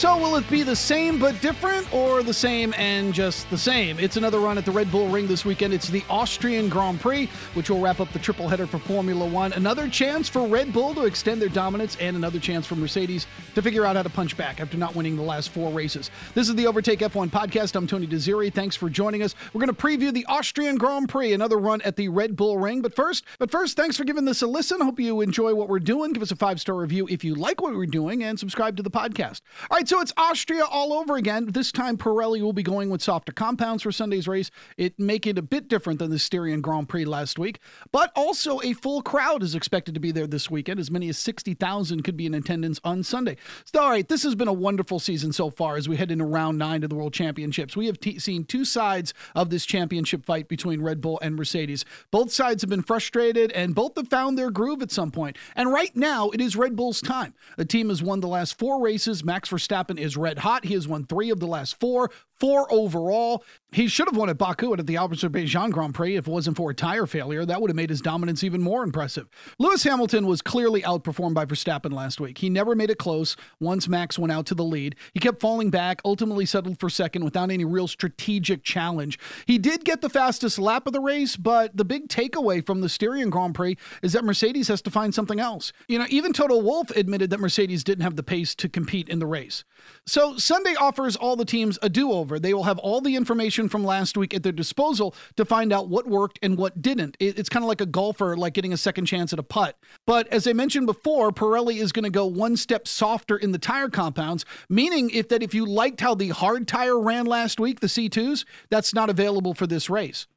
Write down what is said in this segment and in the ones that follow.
So will it be the same but different, or the same and just the same? It's another run at the Red Bull Ring this weekend. It's the Austrian Grand Prix, which will wrap up the triple header for Formula One. Another chance for Red Bull to extend their dominance, and another chance for Mercedes to figure out how to punch back after not winning the last four races. This is the Overtake F1 podcast. I'm Tony Deziri. Thanks for joining us. We're going to preview the Austrian Grand Prix, another run at the Red Bull Ring. But first, thanks for giving this a listen. Hope you enjoy what we're doing. Give us a five-star review if you like what we're doing, and subscribe to the podcast. All right, so it's Austria all over again. This time, Pirelli will be going with softer compounds for Sunday's race. It make it a bit different than the Styrian Grand Prix last week, but also a full crowd is expected to be there this weekend. As many as 60,000 could be in attendance on Sunday. So, all right, this has been a wonderful season so far as we head into round 9 of the World Championships. We have seen two sides of this championship fight between Red Bull and Mercedes. Both sides have been frustrated, and both have found their groove at some point. And right now, it is Red Bull's time. The team has won the last four races. Max Verstappen is red hot. He has won 3 of the last 4 overall. He should have won at Baku and at the Azerbaijan Grand Prix if it wasn't for a tire failure. That would have made his dominance even more impressive. Lewis Hamilton was clearly outperformed by Verstappen last week. He never made it close once Max went out to the lead. He kept falling back, ultimately settled for second without any real strategic challenge. He did get the fastest lap of the race, but the big takeaway from the Styrian Grand Prix is that Mercedes has to find something else. Even Toto Wolff admitted that Mercedes didn't have the pace to compete in the race. So Sunday offers all the teams a do-over. They will have all the information from last week at their disposal to find out what worked and what didn't. It's kind of like a golfer, like getting a second chance at a putt. But as I mentioned before, Pirelli is going to go one step softer in the tire compounds, meaning if you liked how the hard tire ran last week, the C2s, that's not available for this race.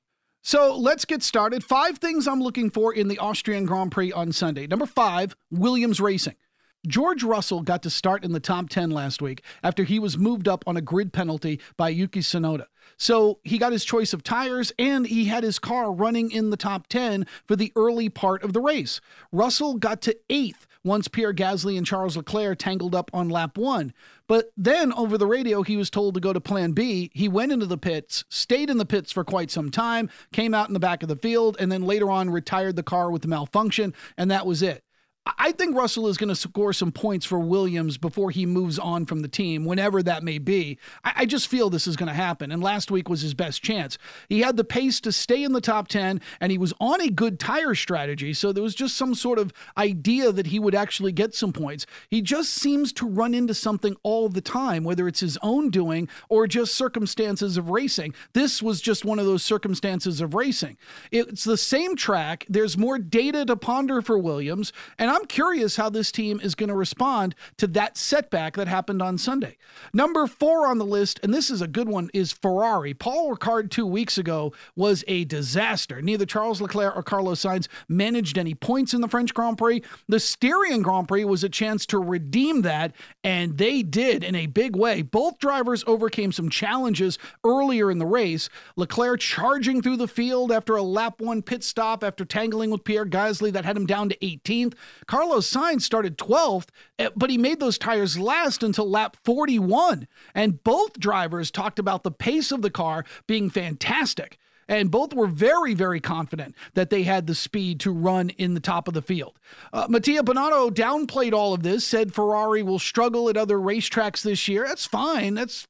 So let's get started. 5 things I'm looking for in the Austrian Grand Prix on Sunday. Number 5, Williams Racing. George Russell got to start in the top 10 last week after he was moved up on a grid penalty by Yuki Tsunoda. So he got his choice of tires, and he had his car running in the top 10 for the early part of the race. Russell got to 8th once Pierre Gasly and Charles Leclerc tangled up on lap 1. But then over the radio, he was told to go to plan B. He went into the pits, stayed in the pits for quite some time, came out in the back of the field, and then later on retired the car with the malfunction, and that was it. I think Russell is going to score some points for Williams before he moves on from the team, whenever that may be. I just feel this is going to happen, and last week was his best chance. He had the pace to stay in the top 10, and he was on a good tire strategy, so there was just some sort of idea that he would actually get some points. He just seems to run into something all the time, whether it's his own doing or just circumstances of racing. This was just one of those circumstances of racing. It's the same track. There's more data to ponder for Williams, and I'm curious how this team is going to respond to that setback that happened on Sunday. Number 4 on the list, and this is a good one, is Ferrari. Paul Ricard 2 weeks ago was a disaster. Neither Charles Leclerc or Carlos Sainz managed any points in the French Grand Prix. The Styrian Grand Prix was a chance to redeem that, and they did in a big way. Both drivers overcame some challenges earlier in the race. Leclerc charging through the field after a lap 1 pit stop after tangling with Pierre Gasly that had him down to 18th. Carlos Sainz started 12th, but he made those tires last until lap 41. And both drivers talked about the pace of the car being fantastic. And both were very, very confident that they had the speed to run in the top of the field. Mattia Binotto downplayed all of this, said Ferrari will struggle at other racetracks this year. That's fine. That's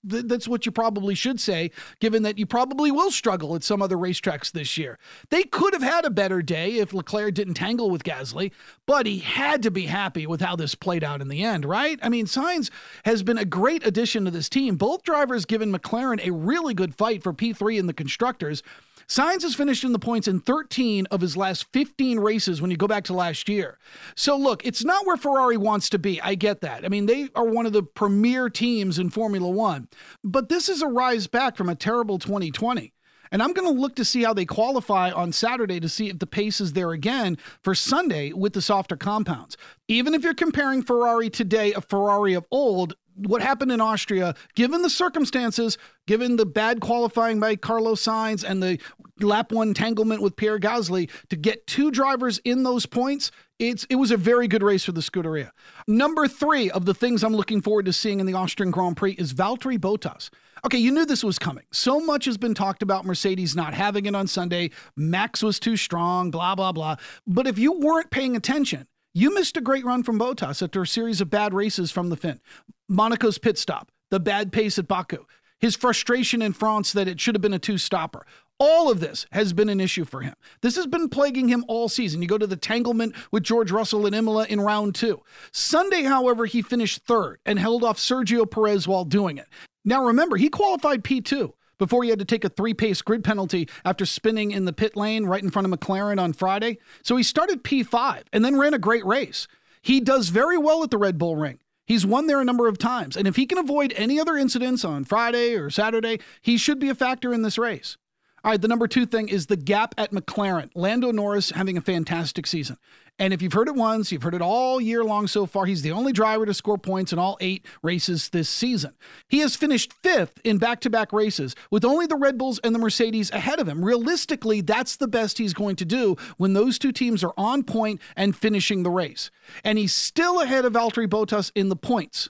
what you probably should say, given that you probably will struggle at some other racetracks this year. They could have had a better day if Leclerc didn't tangle with Gasly, but he had to be happy with how this played out in the end, right? I mean, Sainz has been a great addition to this team. Both drivers given McLaren a really good fight for P3 in the Constructors. Sainz has finished in the points in 13 of his last 15 races when you go back to last year. So look, it's not where Ferrari wants to be. I get that. I mean, they are one of the premier teams in Formula One, but this is a rise back from a terrible 2020. And I'm going to look to see how they qualify on Saturday to see if the pace is there again for Sunday with the softer compounds. Even if you're comparing Ferrari today, a Ferrari of old, what happened in Austria, given the circumstances, given the bad qualifying by Carlos Sainz and the lap 1 tanglement with Pierre Gasly, to get 2 drivers in those points, it was a very good race for the Scuderia. Number 3 of the things I'm looking forward to seeing in the Austrian Grand Prix is Valtteri Bottas. Okay, you knew this was coming. So much has been talked about Mercedes not having it on Sunday. Max was too strong, blah, blah, blah. But if you weren't paying attention, You missed a great run from Bottas after a series of bad races from the Finn. Monaco's pit stop, the bad pace at Baku, his frustration in France that it should have been a two-stopper. All of this has been an issue for him. This has been plaguing him all season. You go to the tanglement with George Russell and Imola in round two. Sunday, however, he finished third and held off Sergio Perez while doing it. Now remember, he qualified P2 before he had to take a three-pace grid penalty after spinning in the pit lane right in front of McLaren on Friday. So he started P5 and then ran a great race. He does very well at the Red Bull Ring. He's won there a number of times. And if he can avoid any other incidents on Friday or Saturday, he should be a factor in this race. All right, the number two thing is the gap at McLaren. Lando Norris having a fantastic season. And if you've heard it once, you've heard it all year long so far. He's the only driver to score points in all 8 races this season. He has finished 5th in back-to-back races with only the Red Bulls and the Mercedes ahead of him. Realistically, that's the best he's going to do when those two teams are on point and finishing the race. And he's still ahead of Valtteri Bottas in the points.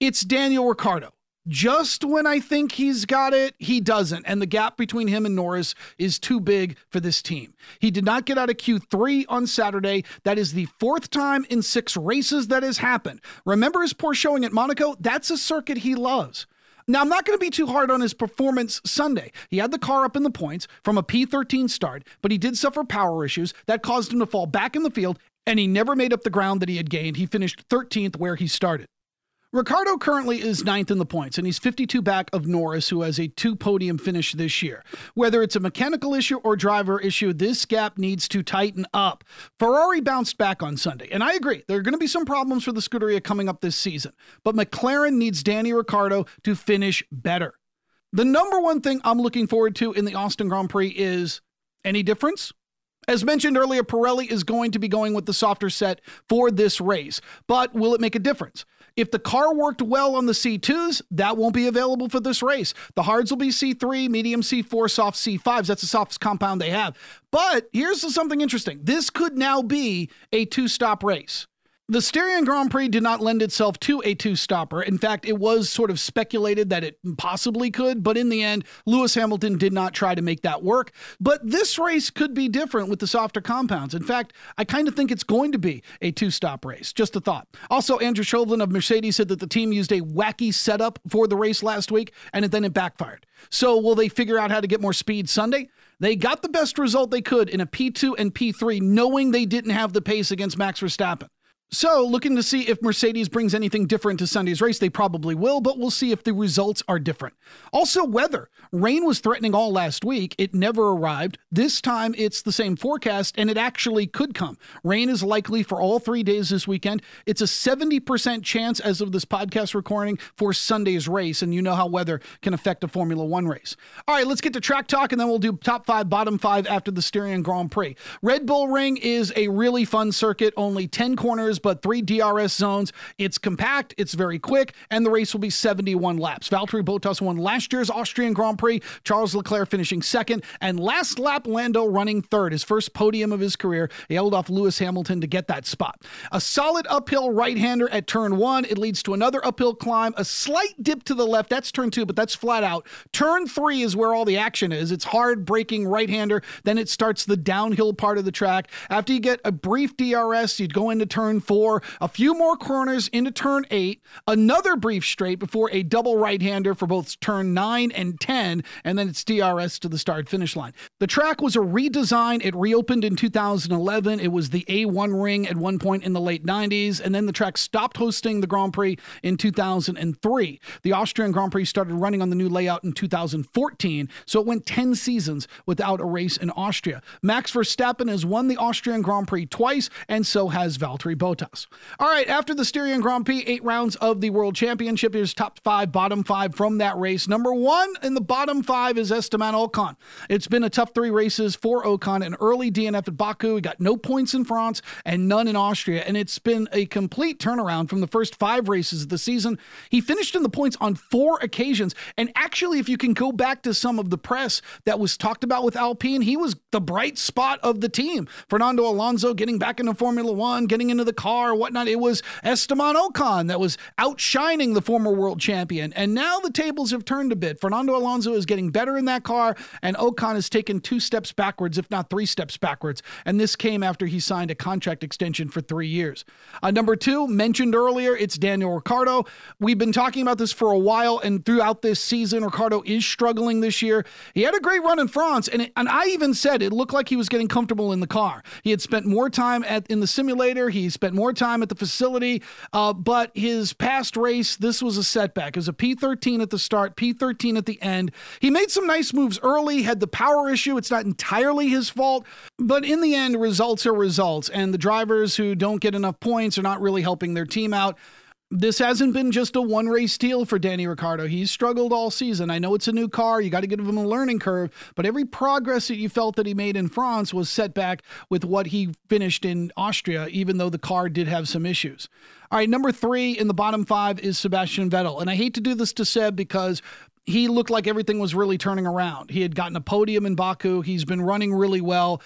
It's Daniel Ricciardo. Just when I think he's got it, he doesn't. And the gap between him and Norris is too big for this team. He did not get out of Q3 on Saturday. That is the 4th time in 6 races that has happened. Remember his poor showing at Monaco? That's a circuit he loves. Now, I'm not going to be too hard on his performance Sunday. He had the car up in the points from a P13 start, but he did suffer power issues that caused him to fall back in the field, and he never made up the ground that he had gained. He finished 13th where he started. Ricciardo currently is 9th in the points, and he's 52 back of Norris, who has a 2-podium finish this year. Whether it's a mechanical issue or driver issue, this gap needs to tighten up. Ferrari bounced back on Sunday, and I agree, there are going to be some problems for the Scuderia coming up this season, but McLaren needs Danny Ricciardo to finish better. The number one thing I'm looking forward to in the Austin Grand Prix is, any difference? As mentioned earlier, Pirelli is going to be going with the softer set for this race, but will it make a difference? If the car worked well on the C2s, that won't be available for this race. The hards will be C3, medium C4, soft C5s. That's the softest compound they have. But here's something interesting. This could now be a two-stop race. The Styrian Grand Prix did not lend itself to a two-stopper. In fact, it was sort of speculated that it possibly could, but in the end, Lewis Hamilton did not try to make that work. But this race could be different with the softer compounds. In fact, I kind of think it's going to be a two-stop race. Just a thought. Also, Andrew Chauvelin of Mercedes said that the team used a wacky setup for the race last week, and then it backfired. So will they figure out how to get more speed Sunday? They got the best result they could in a P2 and P3, knowing they didn't have the pace against Max Verstappen. So, looking to see if Mercedes brings anything different to Sunday's race. They probably will, but we'll see if the results are different. Also, weather. Rain was threatening all last week. It never arrived. This time, it's the same forecast, and it actually could come. Rain is likely for all 3 days this weekend. It's a 70% chance, as of this podcast recording, for Sunday's race, and you know how weather can affect a Formula One race. All right, let's get to track talk, and then we'll do top 5, bottom 5 after the Styrian Grand Prix. Red Bull Ring is a really fun circuit, only 10 corners, but 3 DRS zones. It's compact, it's very quick, and the race will be 71 laps. Valtteri Bottas won last year's Austrian Grand Prix, Charles Leclerc finishing 2nd, and last lap Lando running 3rd, his first podium of his career. He held off Lewis Hamilton to get that spot. A solid uphill right-hander at turn 1. It leads to another uphill climb, a slight dip to the left. That's turn 2, but that's flat out. Turn 3 is where all the action is. It's hard braking right-hander, then it starts the downhill part of the track. After you get a brief DRS, you'd go into turn 4. A few more corners into turn 8, another brief straight before a double right-hander for both turn 9 and 10, and then it's DRS to the start-finish line. The track was a redesign. It reopened in 2011. It was the A1 ring at one point in the late 90s, and then the track stopped hosting the Grand Prix in 2003. The Austrian Grand Prix started running on the new layout in 2014, so it went 10 seasons without a race in Austria. Max Verstappen has won the Austrian Grand Prix twice, and so has Valtteri Bottas. All right, after the Styrian Grand Prix, 8 rounds of the World Championship. Here's top 5, bottom 5 from that race. Number 1 in the bottom 5 is Esteban Ocon. It's been a tough 3 races for Ocon. An early DNF at Baku. He got no points in France and none in Austria, and it's been a complete turnaround from the first 5 races of the season. He finished in the points on 4 occasions, and actually, if you can go back to some of the press that was talked about with Alpine, he was the bright spot of the team. Fernando Alonso getting back into Formula One, getting into the car, whatnot. It was Esteban Ocon that was outshining the former world champion. And now the tables have turned a bit. Fernando Alonso is getting better in that car, and Ocon has taken 2 steps backwards, if not 3 steps backwards. And this came after he signed a contract extension for 3 years. Number 2, mentioned earlier, it's Daniel Ricciardo. We've been talking about this for a while, and throughout this season, Ricciardo is struggling this year. He had a great run in France, and I even said it looked like he was getting comfortable in the car. He had spent more time in the simulator. He spent more time at the facility, but his past race, this was a setback. It was a P13 at the start, P13 at the end. He made some nice moves early, had the power issue. It's not entirely his fault, but in the end, results are results, and the drivers who don't get enough points are not really helping their team out. This hasn't been just a one-race deal for Danny Ricciardo. He's struggled all season. I know it's a new car. You got to give him a learning curve, but every progress that you felt that he made in France was set back with what he finished in Austria, even though the car did have some issues. All right, number 3 in the bottom 5 is Sebastian Vettel. And I hate to do this to Seb because he looked like everything was really turning around. He had gotten a podium in Baku. He's been running really well.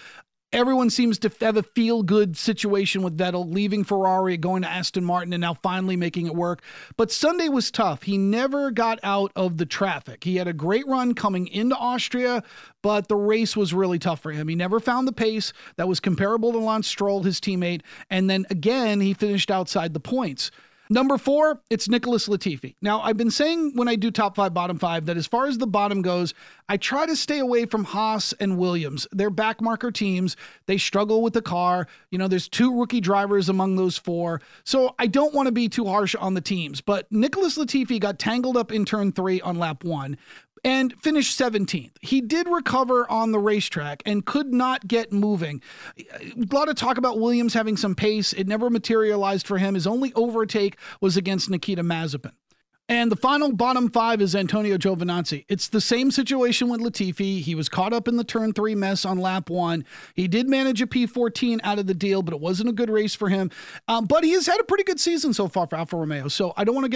Everyone seems to have a feel-good situation with Vettel, leaving Ferrari, going to Aston Martin, and now finally making it work. But Sunday was tough. He never got out of the traffic. He had a great run coming into Austria, but the race was really tough for him. He never found the pace that was comparable to Lance Stroll, his teammate. And then again, he finished outside the points. Number 4, it's Nicholas Latifi. Now, I've been saying when I do top 5, bottom 5, that as far as the bottom goes, I try to stay away from Haas and Williams. They're backmarker teams. They struggle with the car. You know, there's 2 rookie drivers among those 4. So I don't want to be too harsh on the teams. But Nicholas Latifi got tangled up in turn 3 on lap 1. And finished 17th. He did recover on the racetrack and could not get moving. A lot of talk about Williams having some pace. It never materialized for him. His only overtake was against Nikita Mazepin. And the final bottom 5 is Antonio Giovinazzi. It's the same situation with Latifi. He was caught up in the turn 3 mess on lap 1. He did manage a P14 out of the deal, but it wasn't a good race for him. But he has had a pretty good season so far for Alfa Romeo. So I don't want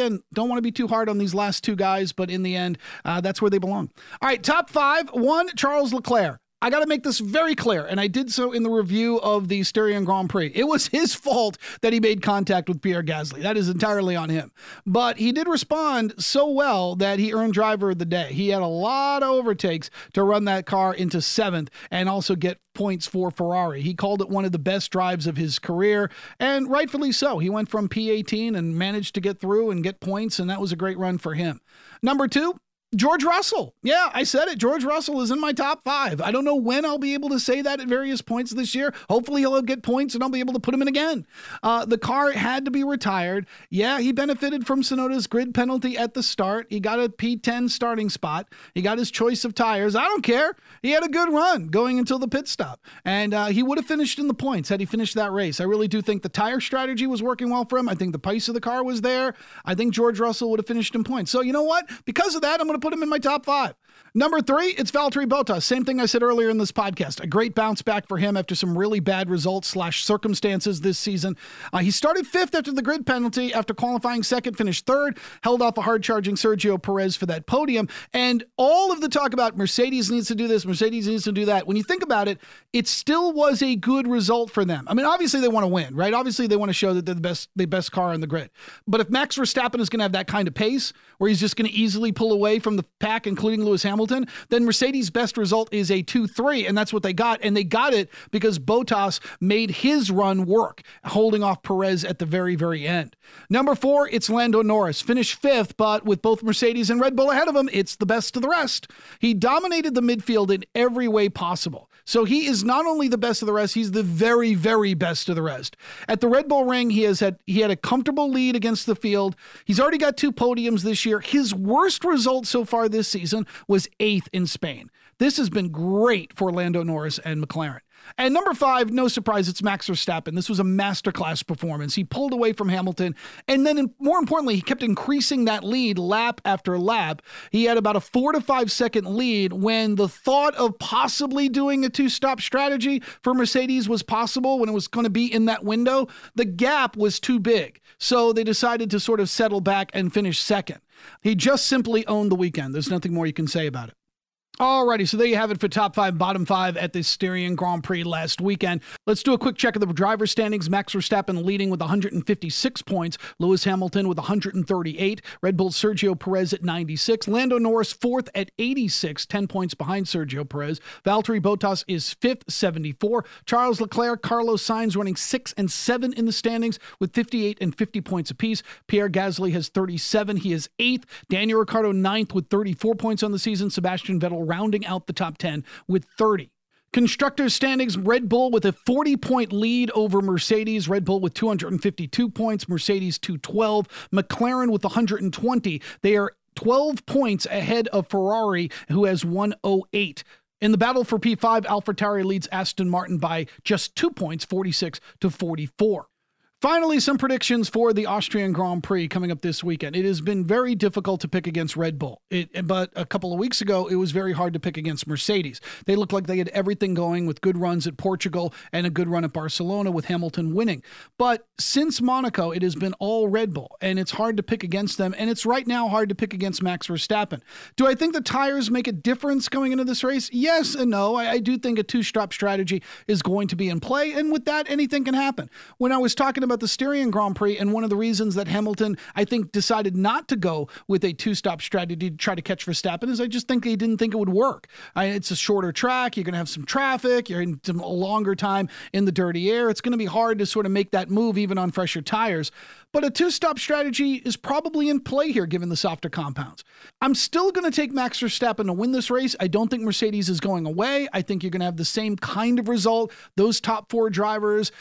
to be too hard on these last 2 guys, but in the end, that's where they belong. All right, top 5. 1, Charles Leclerc. I got to make this very clear, and I did so in the review of the Styrian Grand Prix. It was his fault that he made contact with Pierre Gasly. That is entirely on him. But he did respond so well that he earned driver of the day. He had a lot of overtakes to run that car into 7th and also get points for Ferrari. He called it one of the best drives of his career, and rightfully so. He went from P18 and managed to get through and get points, and that was a great run for him. Number 2, George Russell. Yeah, I said it. George Russell is in my top 5. I don't know when I'll be able to say that at various points this year. Hopefully he'll get points and I'll be able to put him in again. The car had to be retired. Yeah, he benefited from Tsunoda's grid penalty at the start. He got a P10 starting spot. He got his choice of tires. I don't care. He had a good run going until the pit stop. And he would have finished in the points had he finished that race. I really do think the tire strategy was working well for him. I think the pace of the car was there. I think George Russell would have finished in points. So you know what? Because of that, I'm going to put him in my top 5. Number 3, it's Valtteri Bottas. Same thing I said earlier in this podcast. A great bounce back for him after some really bad results / circumstances this season. He started 5th after the grid penalty, after qualifying 2nd, finished 3rd, held off a hard-charging Sergio Perez for that podium. And all of the talk about Mercedes needs to do this, Mercedes needs to do that, when you think about it, it still was a good result for them. I mean, obviously they want to win, right? Obviously they want to show that they're the best car on the grid. But if Max Verstappen is going to have that kind of pace, where he's just going to easily pull away from the pack, including Lewis Hamilton, then Mercedes' best result is a 2-3, and that's what they got. And they got it because Bottas made his run work, holding off Perez at the very, very end. Number 4, it's Lando Norris. Finished 5th, but with both Mercedes and Red Bull ahead of him, it's the best of the rest. He dominated the midfield in every way possible. So he is not only the best of the rest, he's the very, very best of the rest. At the Red Bull Ring, he had a comfortable lead against the field. He's already got 2 podiums this year. His worst result so far this season was 8th in Spain. This has been great for Lando Norris and McLaren. And number 5, no surprise, it's Max Verstappen. This was a masterclass performance. He pulled away from Hamilton, and then more importantly, he kept increasing that lead lap after lap. He had about a 4 to 5 second lead when the thought of possibly doing a 2-stop strategy for Mercedes was possible, when it was going to be in that window. The gap was too big, so they decided to sort of settle back and finish 2nd. He just simply owned the weekend. There's nothing more you can say about it. Alrighty, so there you have it for top five, bottom five at the Styrian Grand Prix last weekend. Let's do a quick check of the driver standings. Max Verstappen leading with 156 points. Lewis Hamilton with 138. Red Bull Sergio Perez at 96. Lando Norris fourth at 86, 10 points behind Sergio Perez. Valtteri Bottas is fifth, 74. Charles Leclerc, Carlos Sainz running 6 and 7 in the standings with 58 and 50 points apiece. Pierre Gasly has 37. He is eighth. Daniel Ricciardo ninth with 34 points on the season. Sebastian Vettel rounding out the top 10 with 30. Constructors standings, Red Bull with a 40-point lead over Mercedes. Red Bull with 252 points. Mercedes 212. McLaren with 120. They are 12 points ahead of Ferrari, who has 108. In the battle for P5, AlphaTauri leads Aston Martin by just 2 points, 46 to 44. Finally, some predictions for the Austrian Grand Prix coming up this weekend. It has been very difficult to pick against Red Bull, but a couple of weeks ago, it was very hard to pick against Mercedes. They looked like they had everything going with good runs at Portugal and a good run at Barcelona with Hamilton winning. But since Monaco, it has been all Red Bull, and it's hard to pick against them, and it's right now hard to pick against Max Verstappen. Do I think the tires make a difference going into this race? Yes and no. I do think a two-stop strategy is going to be in play, and with that, anything can happen. When I was talking about the Styrian Grand Prix, and one of the reasons that Hamilton, I think, decided not to go with a two-stop strategy to try to catch Verstappen is I just think they didn't think it would work. It's a shorter track. You're going to have some traffic. You're in a longer time in the dirty air. It's going to be hard to sort of make that move even on fresher tires. But a two-stop strategy is probably in play here given the softer compounds. I'm still going to take Max Verstappen to win this race. I don't think Mercedes is going away. I think you're going to have the same kind of result. Those top four drivers,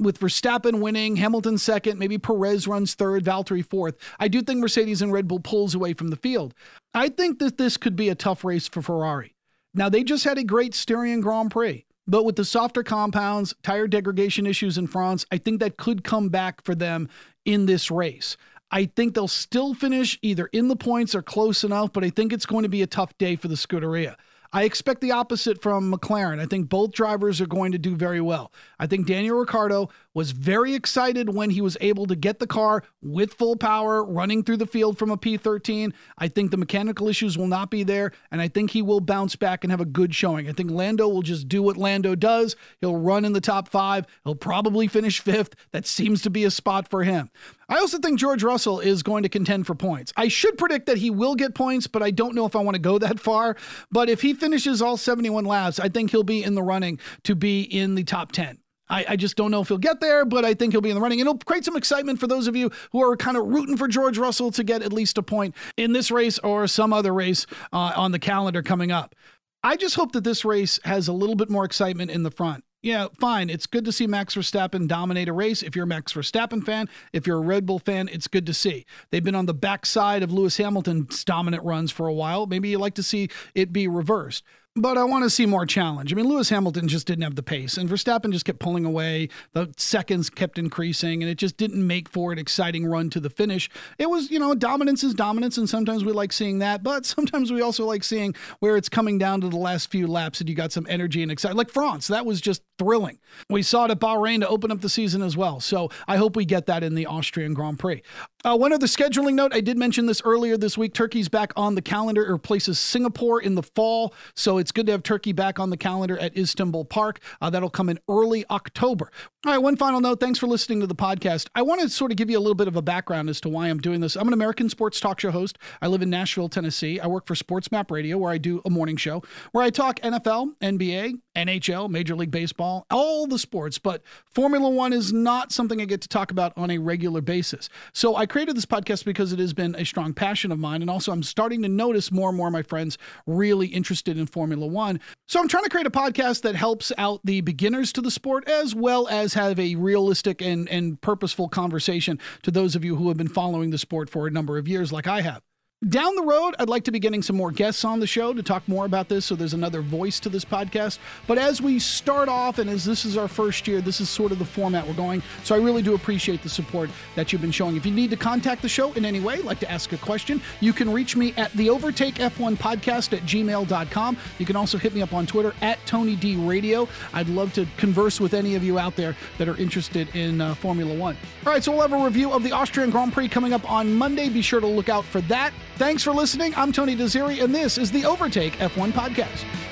with Verstappen winning, Hamilton second, maybe Perez runs third, Valtteri fourth. I do think Mercedes and Red Bull pulls away from the field. I think that this could be a tough race for Ferrari. Now, they just had a great Styrian Grand Prix, but with the softer compounds, tire degradation issues in France, I think that could come back for them in this race. I think they'll still finish either in the points or close enough, but I think it's going to be a tough day for the Scuderia. I expect the opposite from McLaren. I think both drivers are going to do very well. I think Daniel Ricciardo was very excited when he was able to get the car with full power, running through the field from a P13. I think the mechanical issues will not be there, and I think he will bounce back and have a good showing. I think Lando will just do what Lando does. He'll run in the top five. He'll probably finish fifth. That seems to be a spot for him. I also think George Russell is going to contend for points. I should predict that he will get points, but I don't know if I want to go that far. But if he finishes all 71 laps, I think he'll be in the running to be in the top 10. I just don't know if he'll get there, but I think he'll be in the running. It'll create some excitement for those of you who are kind of rooting for George Russell to get at least a point in this race or some other race on the calendar coming up. I just hope that this race has a little bit more excitement in the front. Yeah, fine. It's good to see Max Verstappen dominate a race. If you're a Max Verstappen fan, if you're a Red Bull fan, it's good to see. They've been on the backside of Lewis Hamilton's dominant runs for a while. Maybe you like to see it be reversed. But I want to see more challenge. I mean, Lewis Hamilton just didn't have the pace, and Verstappen just kept pulling away. The seconds kept increasing, and it just didn't make for an exciting run to the finish. It was, you know, dominance is dominance, and sometimes we like seeing that, but sometimes we also like seeing where it's coming down to the last few laps and you got some energy and excitement. Like France, that was just thrilling. We saw it at Bahrain to open up the season as well, so I hope we get that in the Austrian Grand Prix. One other scheduling note, I did mention this earlier this week. Turkey's back on the calendar. It replaces Singapore in the fall, so it's good to have Turkey back on the calendar at Istanbul Park. That'll come in early October. All right, one final note. Thanks for listening to the podcast. I want to sort of give you a little bit of a background as to why I'm doing this. I'm an American sports talk show host. I live in Nashville, Tennessee. I work for Sports Map Radio, where I do a morning show where I talk NFL, NBA, NHL, Major League Baseball, all the sports, but Formula One is not something I get to talk about on a regular basis. So I created this podcast because it has been a strong passion of mine, and also I'm starting to notice more and more of my friends really interested in Formula One. So I'm trying to create a podcast that helps out the beginners to the sport, as well as have a realistic and purposeful conversation to those of you who have been following the sport for a number of years like I have. Down the road, I'd like to be getting some more guests on the show to talk more about this, so there's another voice to this podcast. But as we start off, and as this is our first year, this is sort of the format we're going. So I really do appreciate the support that you've been showing. If you need to contact the show in any way, like to ask a question, you can reach me at the Overtake F1 podcast at gmail.com. You can also hit me up on Twitter at Tony D Radio. I'd love to converse with any of you out there that are interested in Formula One. All right, so we'll have a review of the Austrian Grand Prix coming up on Monday. Be sure to look out for that. Thanks for listening. I'm Tony Deziri, and this is the Overtake F1 podcast.